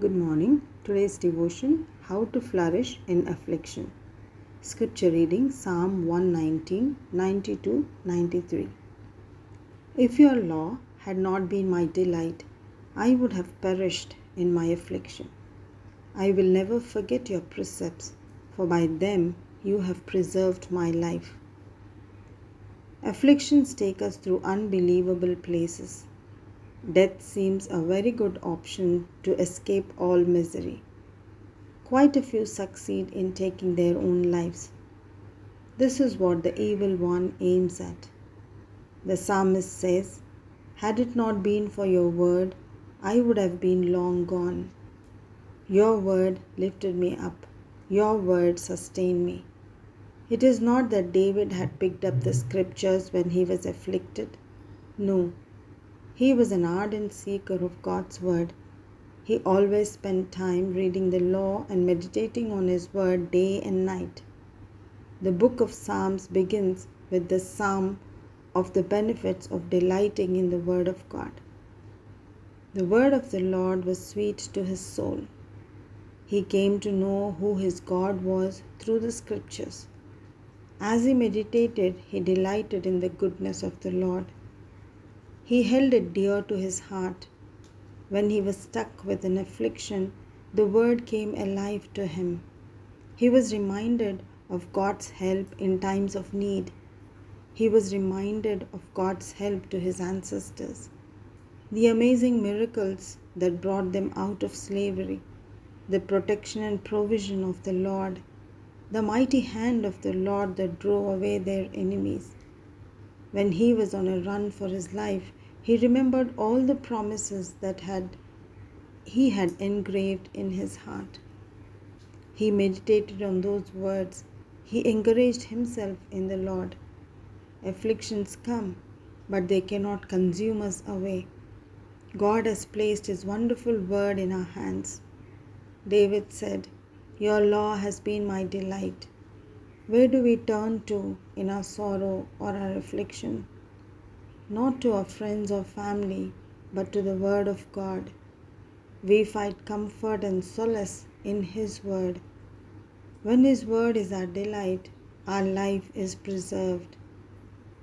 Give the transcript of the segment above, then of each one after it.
Good morning. Today's devotion, How to Flourish in Affliction. Scripture reading, Psalm 119, 92, 93. If your law had not been my delight, I would have perished in my affliction. I will never forget your precepts, for by them you have preserved my life. Afflictions take us through unbelievable places. Death seems a very good option to escape all misery. Quite a few succeed in taking their own lives. This is what the evil one aims at. The psalmist says, "Had it not been for your word, I would have been long gone. Your word lifted me up. Your word sustained me." It is not that David had picked up the scriptures when he was afflicted. No. He was an ardent seeker of God's word. He always spent time reading the law and meditating on his word day and night. The book of Psalms begins with the psalm of the benefits of delighting in the word of God. The word of the Lord was sweet to his soul. He came to know who his God was through the scriptures. As he meditated, he delighted in the goodness of the Lord. He held it dear to his heart. When he was stuck with an affliction, the word came alive to him. He was reminded of God's help in times of need. He was reminded of God's help to his ancestors, the amazing miracles that brought them out of slavery, the protection and provision of the Lord, the mighty hand of the Lord that drove away their enemies. When he was on a run for his life, he remembered all the promises that he had engraved in his heart. He meditated on those words. He encouraged himself in the Lord. Afflictions come, but they cannot consume us away. God has placed his wonderful word in our hands. David said, "Your law has been my delight." Where do we turn to in our sorrow or our affliction? Not to our friends or family, but to the Word of God. We find comfort and solace in His Word. When His Word is our delight, our life is preserved.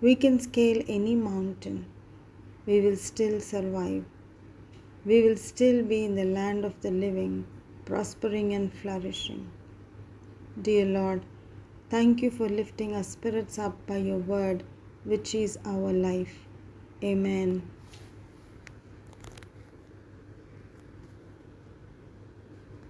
We can scale any mountain. We will still survive. We will still be in the land of the living, prospering and flourishing. Dear Lord, thank you for lifting our spirits up by your word, which is our life. Amen.